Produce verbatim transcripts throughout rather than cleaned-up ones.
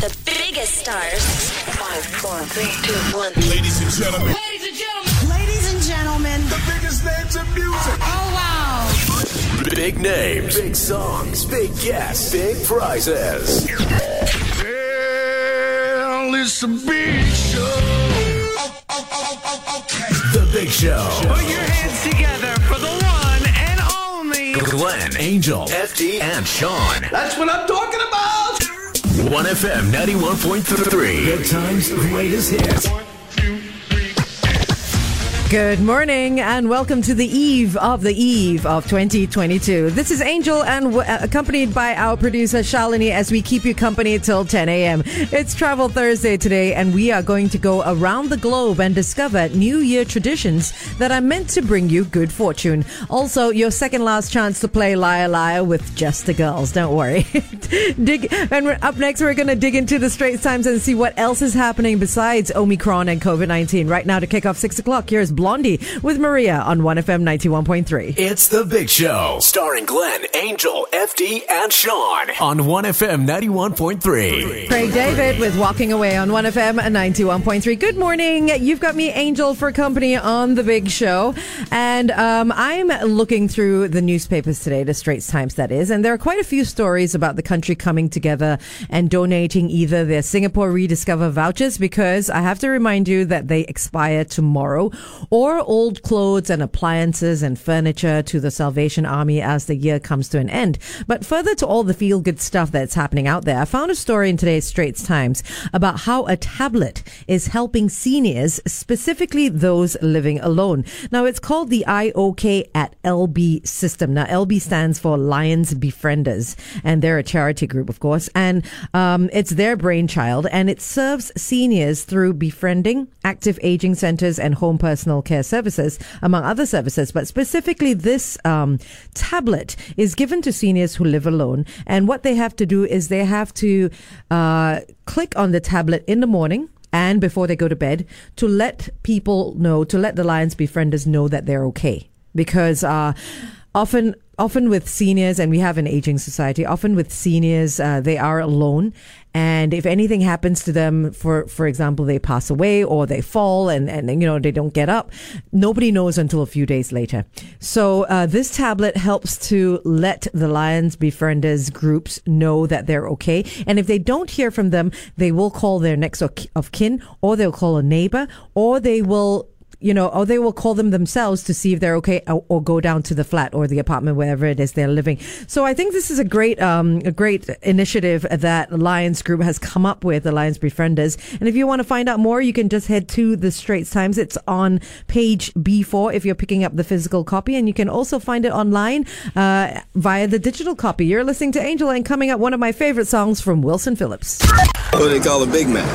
The biggest stars. Five, four, three, two, one. Ladies and gentlemen. Ladies and gentlemen. Ladies and gentlemen. The biggest names in music. Oh, wow. Big names. Big songs. Big guests. Big prizes. Well, it's a big show. Oh, oh, oh, oh, okay. The big show. Put your hands together for the one and only Glenn, Angel, F D, and Sean. That's what I'm talking about. one F M ninety-one point three. Good times, greatest hits. One, two, three. Good morning and welcome to the eve of the eve of twenty twenty-two. This is Angel and w- accompanied by our producer Shalini as we keep you company till ten a.m. It's Travel Thursday today and we are going to go around the globe and discover New Year traditions that are meant to bring you good fortune. Also, your second last chance to play Liar Liar with just the girls. Don't worry. Dig, and we're, up next, we're going to dig into the Straits Times and see what else is happening besides Omicron and COVID nineteen. Right now, to kick off six o'clock, here's Blondie with Maria on one F M ninety-one point three. It's The Big Show, starring Glenn, Angel, F D, and Sean on one F M ninety-one point three. Craig David with Walking Away on one F M ninety-one point three. Good morning. You've got me, Angel, for company on The Big Show. And um, I'm looking through the newspapers today, the Straits Times, that is. And there are quite a few stories about the country coming together and donating either their Singapore Rediscover vouchers, because I have to remind you that they expire tomorrow, or old clothes and appliances and furniture to the Salvation Army as the year comes to an end. But further to all the feel-good stuff that's happening out there, I found a story in today's Straits Times about how a tablet is helping seniors, specifically those living alone. Now, it's called the I O K at L B system. Now, L B stands for Lions Befrienders, and they're a charity group, of course, and um, it's their brainchild, and it serves seniors through befriending, active aging centers, and home personal care services, among other services. But specifically, this um, tablet is given to seniors who live alone, and what they have to do is they have to uh, click on the tablet in the morning and before they go to bed to let people know, to let the Lions Befrienders know that they're okay, because uh, often. Often with seniors, and we have an aging society, often with seniors, uh, they are alone. And if anything happens to them, for, for example, they pass away or they fall and, and, you know, they don't get up, nobody knows until a few days later. So uh, this tablet helps to let the Lions Befrienders groups know that they're okay. And if they don't hear from them, they will call their next of kin, or they'll call a neighbor, or they will... you know, or they will call them themselves to see if they're okay, or, or go down to the flat or the apartment, wherever it is they're living. So I think this is a great, um, a great initiative that Lions Group has come up with, the Lions Befrienders. And if you want to find out more, you can just head to the Straits Times. It's on page B four if you're picking up the physical copy, and you can also find it online uh, via the digital copy. You're listening to Angel, and coming up, one of my favorite songs from Wilson Phillips. What do they call a Big Mac?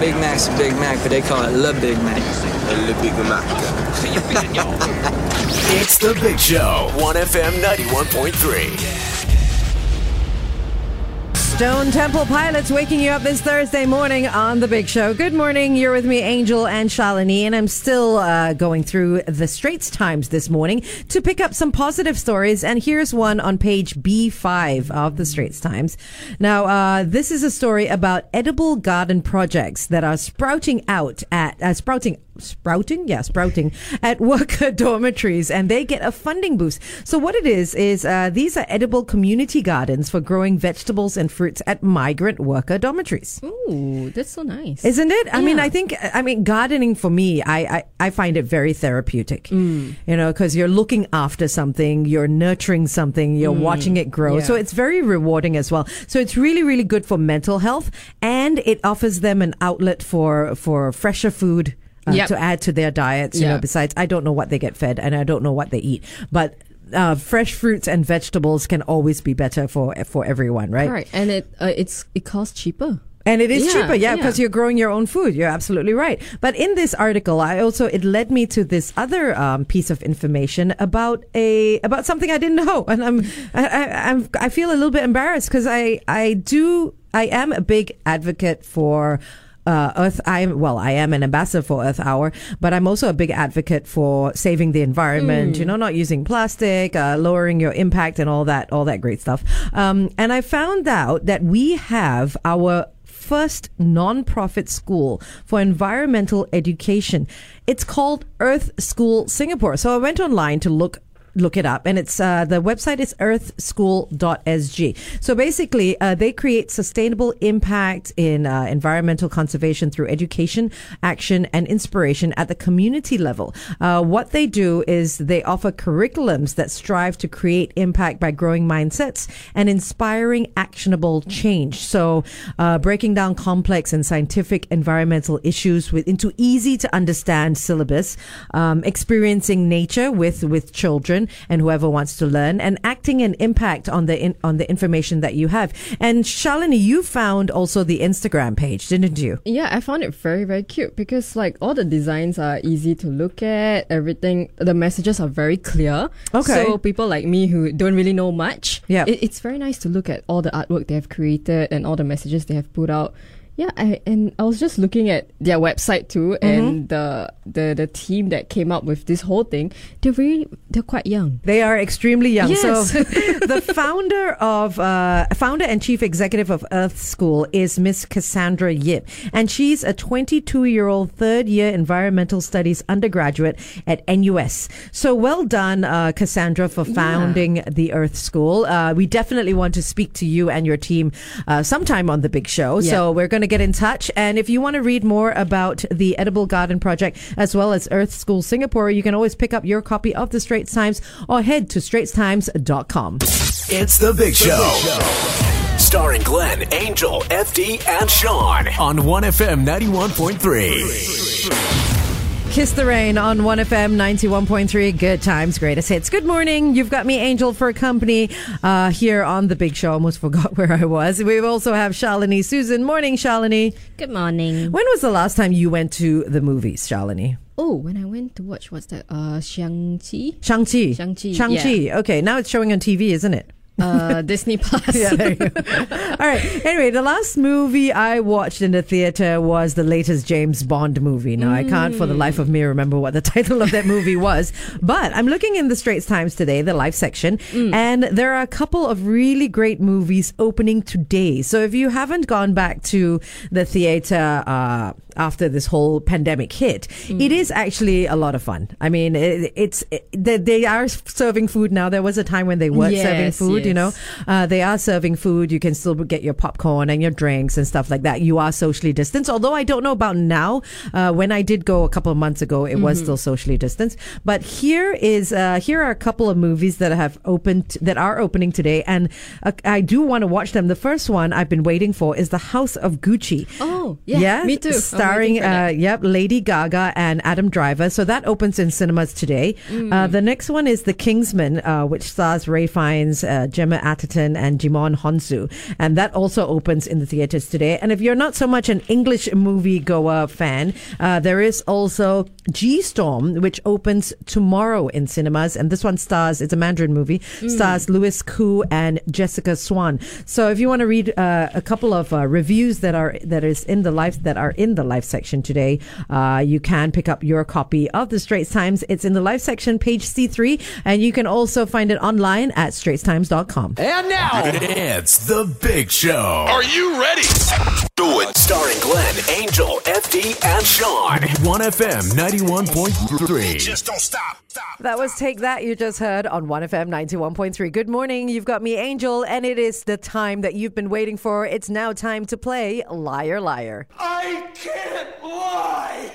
Big Mac's a Big Mac, but they call it Le Big Mac. Le Big Mac. It's The Big Show. one F M ninety-one point three. Stone Temple Pilots waking you up this Thursday morning on The Big Show. Good morning. You're with me, Angel and Shalini, and I'm still uh, going through the Straits Times this morning to pick up some positive stories. And here's one on page B five of the Straits Times. Now, uh, this is a story about edible garden projects that are sprouting out at uh, sprouting Sprouting? Yeah, sprouting at worker dormitories, and they get a funding boost. So what it is, is uh, these are edible community gardens for growing vegetables and fruits at migrant worker dormitories. Ooh, that's so nice. Isn't it? I yeah. mean, I think, I mean, gardening for me, I, I, I find it very therapeutic, mm. you know, because you're looking after something, you're nurturing something, you're mm. watching it grow. Yeah. So it's very rewarding as well. So it's really, really good for mental health, and it offers them an outlet for, for fresher food. Uh, yep. To add to their diets, you yep. know, besides, I don't know what they get fed and I don't know what they eat, but uh, fresh fruits and vegetables can always be better for for everyone, right? Right, and it uh, it's it costs cheaper. And it is yeah, cheaper, yeah, because yeah. you're growing your own food. You're absolutely right. But in this article, I also it led me to this other um, piece of information about a about something I didn't know, and I'm I, I, I'm I feel a little bit embarrassed because I I do I am a big advocate for uh, Earth. I well, I am an ambassador for Earth Hour, but I'm also a big advocate for saving the environment. Mm. You know, not using plastic, uh, lowering your impact, and all that, all that great stuff. Um, and I found out that we have our first non-profit school for environmental education. It's called Earth School Singapore. So I went online to look. Look it up, and it's uh, the website is earth school dot S G. So basically, uh, they create sustainable impact in uh, environmental conservation through education, action, and inspiration at the community level. Uh, what they do is they offer curriculums that strive to create impact by growing mindsets and inspiring actionable change. So uh, breaking down complex and scientific environmental issues with, into easy to understand syllabus, um, experiencing nature with with children. And whoever wants to learn, and acting an impact on the in, on the information that you have. And Shalini, you found also the Instagram page, didn't you? Yeah, I found it very, very cute because like all the designs are easy to look at. Everything, the messages are very clear. Okay. So people like me who don't really know much, yeah, it, it's very nice to look at all the artwork they have created and all the messages they have put out. Yeah, I, and I was just looking at their website too, and mm-hmm. the, the the team that came up with this whole thing, they're really, they're quite young. They are extremely young. Yes. So the founder of uh, founder and chief executive of Earth School is Miss Cassandra Yip, and she's a twenty-two-year-old third-year environmental studies undergraduate at N U S. So well done, uh, Cassandra, for founding yeah. the Earth School. Uh, we definitely want to speak to you and your team uh, sometime on the big show. Yeah. So we're going to get in touch, and if you want to read more about the Edible Garden Project as well as Earth School Singapore, you can always pick up your copy of the Straits Times or head to straits times dot com. It's the Big Show, the Big Show. Starring Glenn, Angel, F D and Sean on one F M ninety-one point three. Kiss the Rain on one F M ninety-one point three. Good times, greatest hits. Good morning. You've got me, Angel, for company uh, here on The Big Show. Almost forgot where I was. We also have Shalini Susan. Morning, Shalini. Good morning. When was the last time you went to the movies, Shalini? Oh, when I went to watch, what's that? Uh, Shang-Chi? Shang-Chi. Shang-Chi. Shang-Chi. Yeah. Okay, now it's showing on T V, isn't it? Uh, Disney Plus. Yeah, there you go. All right. Anyway, the last movie I watched in the theater was the latest James Bond movie. Now, mm. I can't for the life of me remember what the title of that movie was, but I'm looking in the Straits Times today, the live section, mm. and there are a couple of really great movies opening today. So if you haven't gone back to the theater uh, after this whole pandemic hit, mm. it is actually a lot of fun. I mean, it, it's it, they, they are serving food now. There was a time when they weren't yes, serving food. Yes. You know, uh, they are serving food. You can still get your popcorn and your drinks and stuff like that. You are socially distanced. Although I don't know about now. Uh, when I did go a couple of months ago, it mm-hmm. was still socially distanced. But here is uh, here are a couple of movies that have opened that are opening today, and uh, I do want to watch them. The first one I've been waiting for is The House of Gucci. Oh, yeah, yeah? Me too. Starring uh, yep, Lady Gaga and Adam Driver. So that opens in cinemas today. Mm. Uh, the next one is The Kingsman, uh, which stars Ralph Fiennes, Uh, Gemma Atterton and Jimon Honsu, and that also opens in the theaters today. And if you're not so much an English movie goer fan, uh, there is also G-Storm, which opens tomorrow in cinemas, and this one stars, it's a Mandarin movie, mm. stars Louis Koo and Jessica Swan. So if you want to read uh, a couple of uh, reviews that are that is in the live that are in the live section today, uh, you can pick up your copy of the Straits Times. It's in the live section, page C three, and you can also find it online at straits times dot com. And now, it's The Big Show. Are you ready? Do it. Starring Glenn, Angel, F D, and Sean. one F M ninety-one point three. Just don't stop. Stop. That was Take That you just heard on one F M ninety-one point three. Good morning. You've got me, Angel, and it is the time that you've been waiting for. It's now time to play Liar, Liar. I can't lie.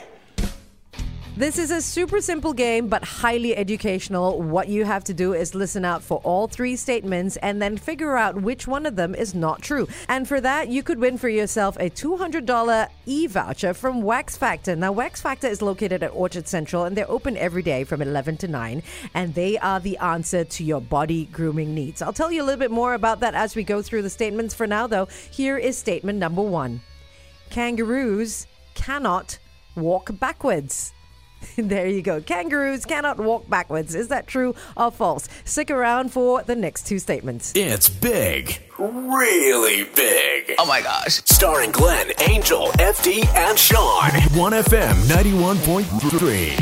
This is a super simple game, but highly educational. What you have to do is listen out for all three statements and then figure out which one of them is not true. And for that, you could win for yourself a two hundred dollars e-voucher from Wax Factor. Now, Wax Factor is located at Orchard Central, and they're open every day from eleven to nine, and they are the answer to your body grooming needs. I'll tell you a little bit more about that as we go through the statements. For now, though, here is statement number one. Kangaroos cannot walk backwards. There you go. Kangaroos cannot walk backwards. Is that true or false? Stick around for the next two statements. It's big. Really big. Oh my gosh. Starring Glenn, Angel, F D, and Sean. one F M ninety-one point three.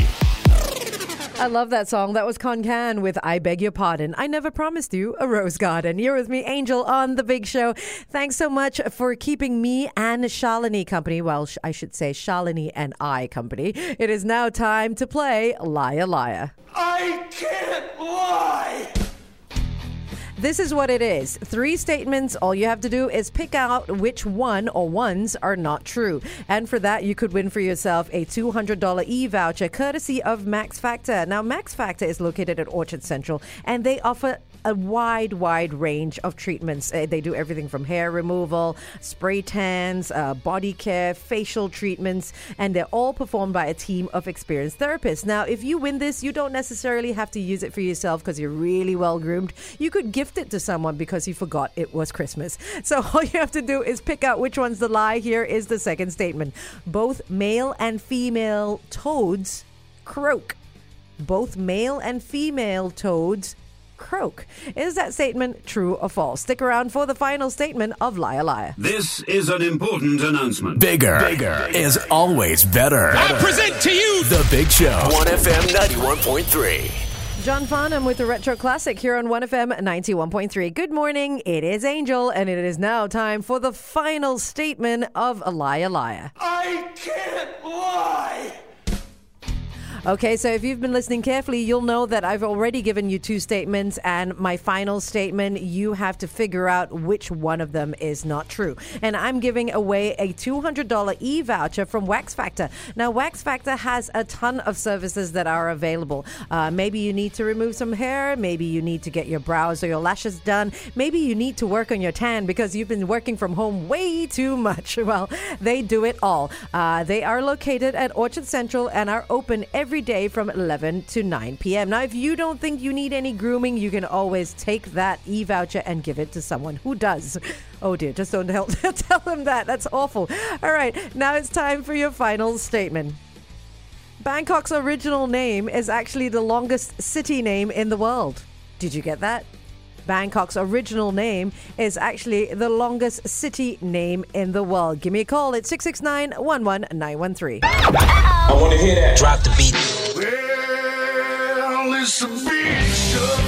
I love that song. That was Con Can with I Beg Your Pardon. I Never Promised You a Rose Garden. You're with me, Angel, on The Big Show. Thanks so much for keeping me and Shalini company. Well, I should say Shalini and I company. It is now time to play Liar Liar. I can't lie! This is what it is. Three statements. All you have to do is pick out which one or ones are not true. And for that, you could win for yourself a two hundred dollars e-voucher courtesy of Max Factor. Now, Max Factor is located at Orchard Central, and they offer a wide, wide range of treatments. Uh, they do everything from hair removal, spray tans, uh, body care, facial treatments, and they're all performed by a team of experienced therapists. Now, if you win this, you don't necessarily have to use it for yourself because you're really well-groomed. You could gift it to someone because you forgot it was Christmas. So all you have to do is pick out which one's the lie. Here is the second statement. Both male and female toads croak. Both male and female toads croak. Is that statement true or false? Stick around for the final statement of Liar Liar. This is an important announcement. Bigger, bigger is always better. I present to you The Big Show. one F M ninety-one point three. John Farnham with the Retro Classic here on one F M ninety-one point three. Good morning. It is Angel, and it is now time for the final statement of a Liar Liar. I can't lie! Okay, so if you've been listening carefully, you'll know that I've already given you two statements, and my final statement, you have to figure out which one of them is not true. And I'm giving away a two hundred dollars e-voucher from Wax Factor. Now, Wax Factor has a ton of services that are available. Uh, maybe you need to remove some hair. Maybe you need to get your brows or your lashes done. Maybe you need to work on your tan because you've been working from home way too much. Well, they do it all. Uh, they are located at Orchard Central and are open every day from eleven to nine p.m. Now, if you don't think you need any grooming, you can always take that e-voucher and give it to someone who does. Oh dear, just don't help. Tell them that. That's awful. All right, now it's time for your final statement. Bangkok's original name is actually the longest city name in the world. Did you get that? Bangkok's original name is actually the longest city name in the world. Give me a call at six six nine, one one nine one three. I want to hear that. Drop the beat. Well, it's a big show.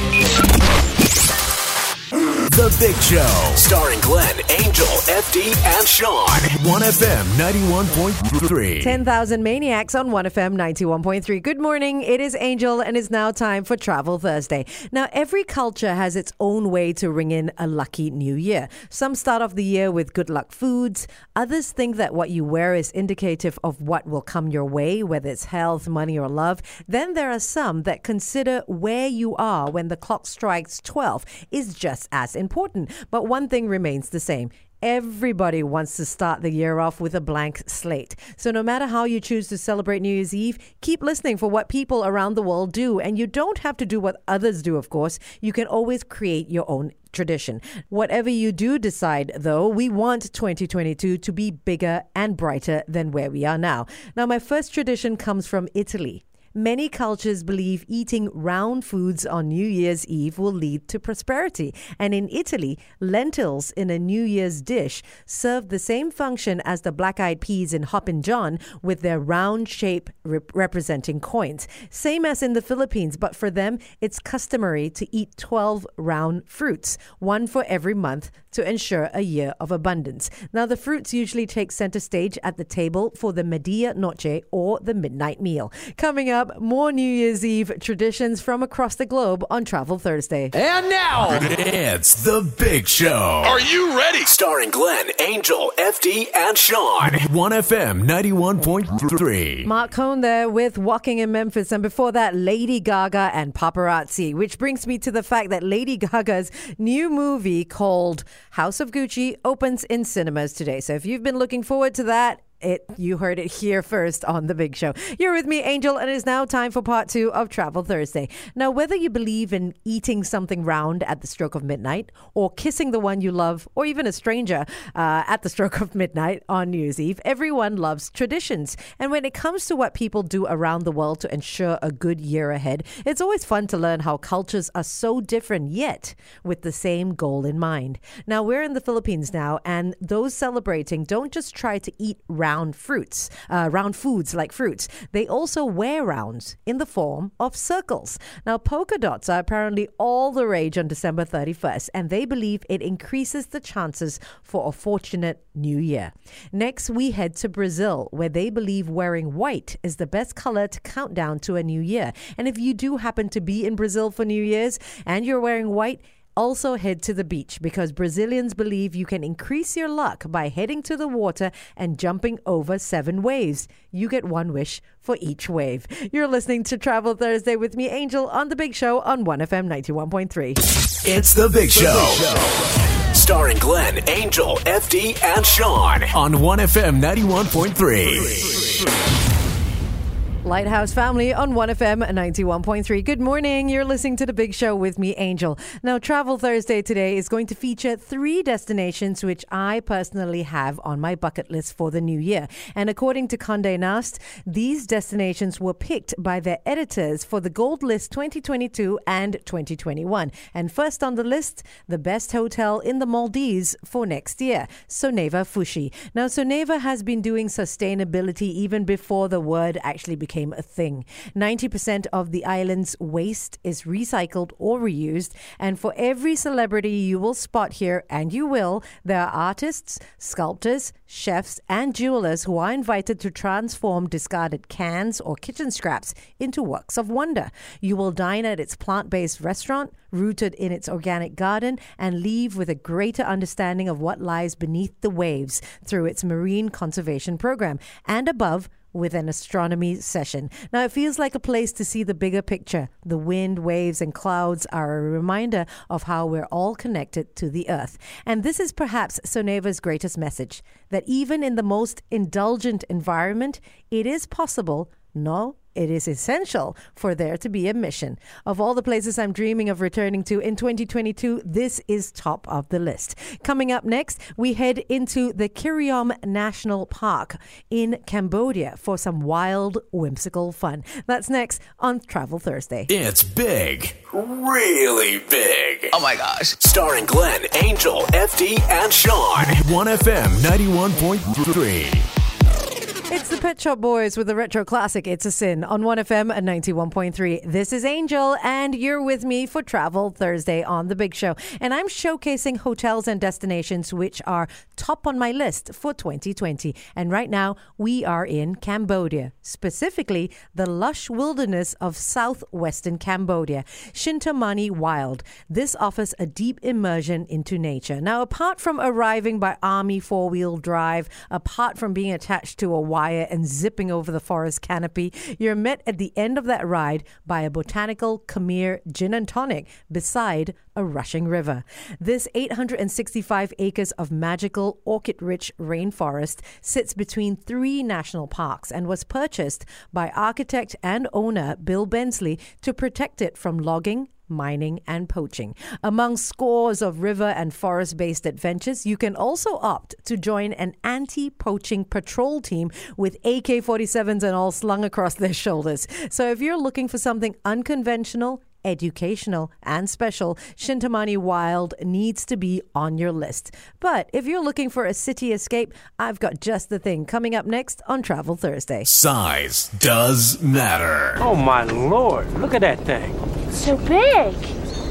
The Big Show. Starring Glenn, Angel, F D, and Sean. one F M ninety-one point three. ten thousand Maniacs on one F M ninety-one point three. Good morning. It is Angel, and it's now time for Travel Thursday. Now, every culture has its own way to ring in a lucky new year. Some start off the year with good luck foods. Others think that what you wear is indicative of what will come your way, whether it's health, money, or love. Then there are some that consider where you are when the clock strikes twelve is just as important. Important, but one thing remains the same. Everybody wants to start the year off with a blank slate. So no matter how you choose to celebrate New Year's Eve, keep listening for what people around the world do. And you don't have to do what others do, of course. You can always create your own tradition. Whatever you do decide, though, we want twenty twenty-two to be bigger and brighter than where we are now. Now, my first tradition comes from Italy. Many cultures believe eating round foods on New Year's Eve will lead to prosperity. And in Italy, lentils in a New Year's dish serve the same function as the black-eyed peas in Hoppin' John, with their round shape rep- representing coins. Same as in the Philippines, but for them, it's customary to eat twelve round fruits, one for every month, to ensure a year of abundance. Now, the fruits usually take center stage at the table for the Media Noche, or the midnight meal. Coming up, more New Year's Eve traditions from across the globe on Travel Thursday. And now, it's The Big Show. Are you ready? Starring Glenn, Angel, F D, and Sean. one F M ninety-one point three. Mark Cohn there with Walking in Memphis. And before that, Lady Gaga and Paparazzi. Which brings me to the fact that Lady Gaga's new movie called House of Gucci opens in cinemas today. So if you've been looking forward to that, It, you heard it here first on The Big Show. You're with me, Angel, and it is now time for part two of Travel Thursday. Now, whether you believe in eating something round at the stroke of midnight or kissing the one you love or even a stranger uh, at the stroke of midnight on New Year's Eve, everyone loves traditions. And when it comes to what people do around the world to ensure a good year ahead, it's always fun to learn how cultures are so different yet with the same goal in mind. Now, we're in the Philippines now, and those celebrating don't just try to eat round round fruits, uh, round foods like fruits. They also wear rounds in the form of circles. Now, polka dots are apparently all the rage on December thirty-first, and they believe it increases the chances for a fortunate new year. Next, we head to Brazil, where they believe wearing white is the best color to count down to a new year. And if you do happen to be in Brazil for New Year's and you're wearing white, also head to the beach, because Brazilians believe you can increase your luck by heading to the water and jumping over seven waves. You get one wish for each wave. You're listening to Travel Thursday with me, Angel, on The Big Show on one F M ninety-one point three. It's The Big Show. The Big Show. Starring Glenn, Angel, F D, and Sean on one F M ninety-one point three. Lighthouse family on one F M ninety-one point three. Good morning. You're listening to The Big Show with me, Angel. Now, Travel Thursday today is going to feature three destinations which I personally have on my bucket list for the new year. And according to Condé Nast, these destinations were picked by their editors for the Gold List twenty twenty-two and twenty twenty-one. And first on the list, the best hotel in the Maldives for next year, Soneva Fushi. Now, Soneva has been doing sustainability even before the word actually became a thing. ninety percent of the island's waste is recycled or reused, and for every celebrity you will spot here, and you will, there are artists, sculptors, chefs, and jewelers who are invited to transform discarded cans or kitchen scraps into works of wonder. You will dine at its plant-based restaurant, rooted in its organic garden, and leave with a greater understanding of what lies beneath the waves through its marine conservation program, and above, with an astronomy session. Now, it feels like a place to see the bigger picture. The wind, waves, and clouds are a reminder of how we're all connected to the earth. And this is perhaps Soneva's greatest message, that even in the most indulgent environment, it is possible, no, it is essential for there to be a mission. Of all the places I'm dreaming of returning to in twenty twenty-two, this is top of the list. Coming up next, we head into the Kiriom National Park in Cambodia for some wild, whimsical fun. That's next on Travel Thursday. It's big. Really big. Oh my gosh. Starring Glenn, Angel, F D, and Sean. one F M ninety-one point three. It's the Pet Shop Boys with the retro classic It's a Sin on one F M ninety-one point three. This is Angel, and you're with me for Travel Thursday on The Big Show. And I'm showcasing hotels and destinations which are top on my list for twenty twenty. And right now, we are in Cambodia, specifically the lush wilderness of southwestern Cambodia, Shintamani Wild. This offers a deep immersion into nature. Now, apart from arriving by army four-wheel drive, apart from being attached to a wild and zipping over the forest canopy, you're met at the end of that ride by a botanical Khmer gin and tonic beside a rushing river. This eight hundred sixty-five acres of magical orchid-rich rainforest sits between three national parks and was purchased by architect and owner Bill Bensley to protect it from logging, mining, and poaching. Among scores of river and forest-based adventures, you can also opt to join an anti-poaching patrol team with A K forty-sevens and all slung across their shoulders. So if you're looking for something unconventional, educational, and special, Shintamani Wild needs to be on your list. But if you're looking for a city escape, I've got just the thing coming up next on Travel Thursday. Size does matter. Oh my lord, look at that thing. So big.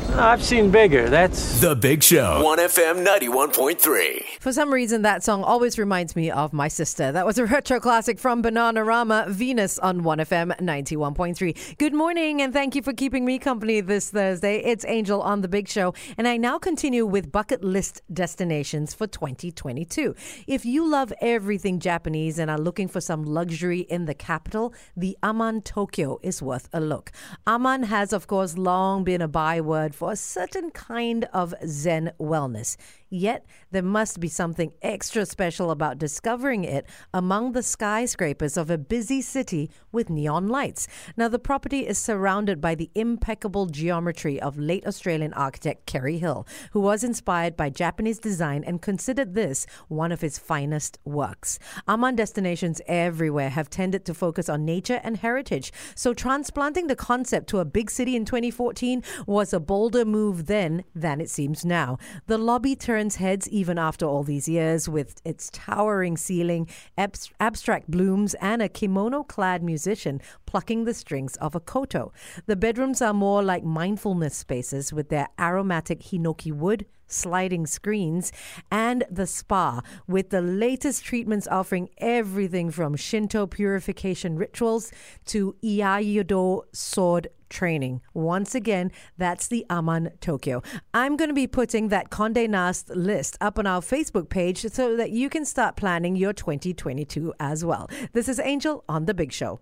I've seen bigger. That's The Big Show. one F M ninety-one point three. For some reason, that song always reminds me of my sister. That was a retro classic from Bananarama, Venus on one F M ninety-one point three. Good morning, and thank you for keeping me company this Thursday. It's Angel on The Big Show, and I now continue with bucket list destinations for twenty twenty-two. If you love everything Japanese and are looking for some luxury in the capital, the Aman Tokyo is worth a look. Aman has, of course, long been a byword for a certain kind of Zen wellness. Yet, there must be something extra special about discovering it among the skyscrapers of a busy city with neon lights. Now, the property is surrounded by the impeccable geometry of late Australian architect Kerry Hill, who was inspired by Japanese design and considered this one of his finest works. Aman, destinations everywhere have tended to focus on nature and heritage, so transplanting the concept to a big city in twenty fourteen was a bolder move then than it seems now. The lobby turns heads even after all these years, with its towering ceiling, abs- abstract blooms, and a kimono-clad musician plucking the strings of a koto. The bedrooms are more like mindfulness spaces with their aromatic hinoki wood, sliding screens, and the spa, with the latest treatments offering everything from Shinto purification rituals to Iaido sword training. Once again, that's the Aman Tokyo. I'm going to be putting that Condé Nast list up on our Facebook page so that you can start planning your twenty twenty-two as well. This is Angel on The Big Show.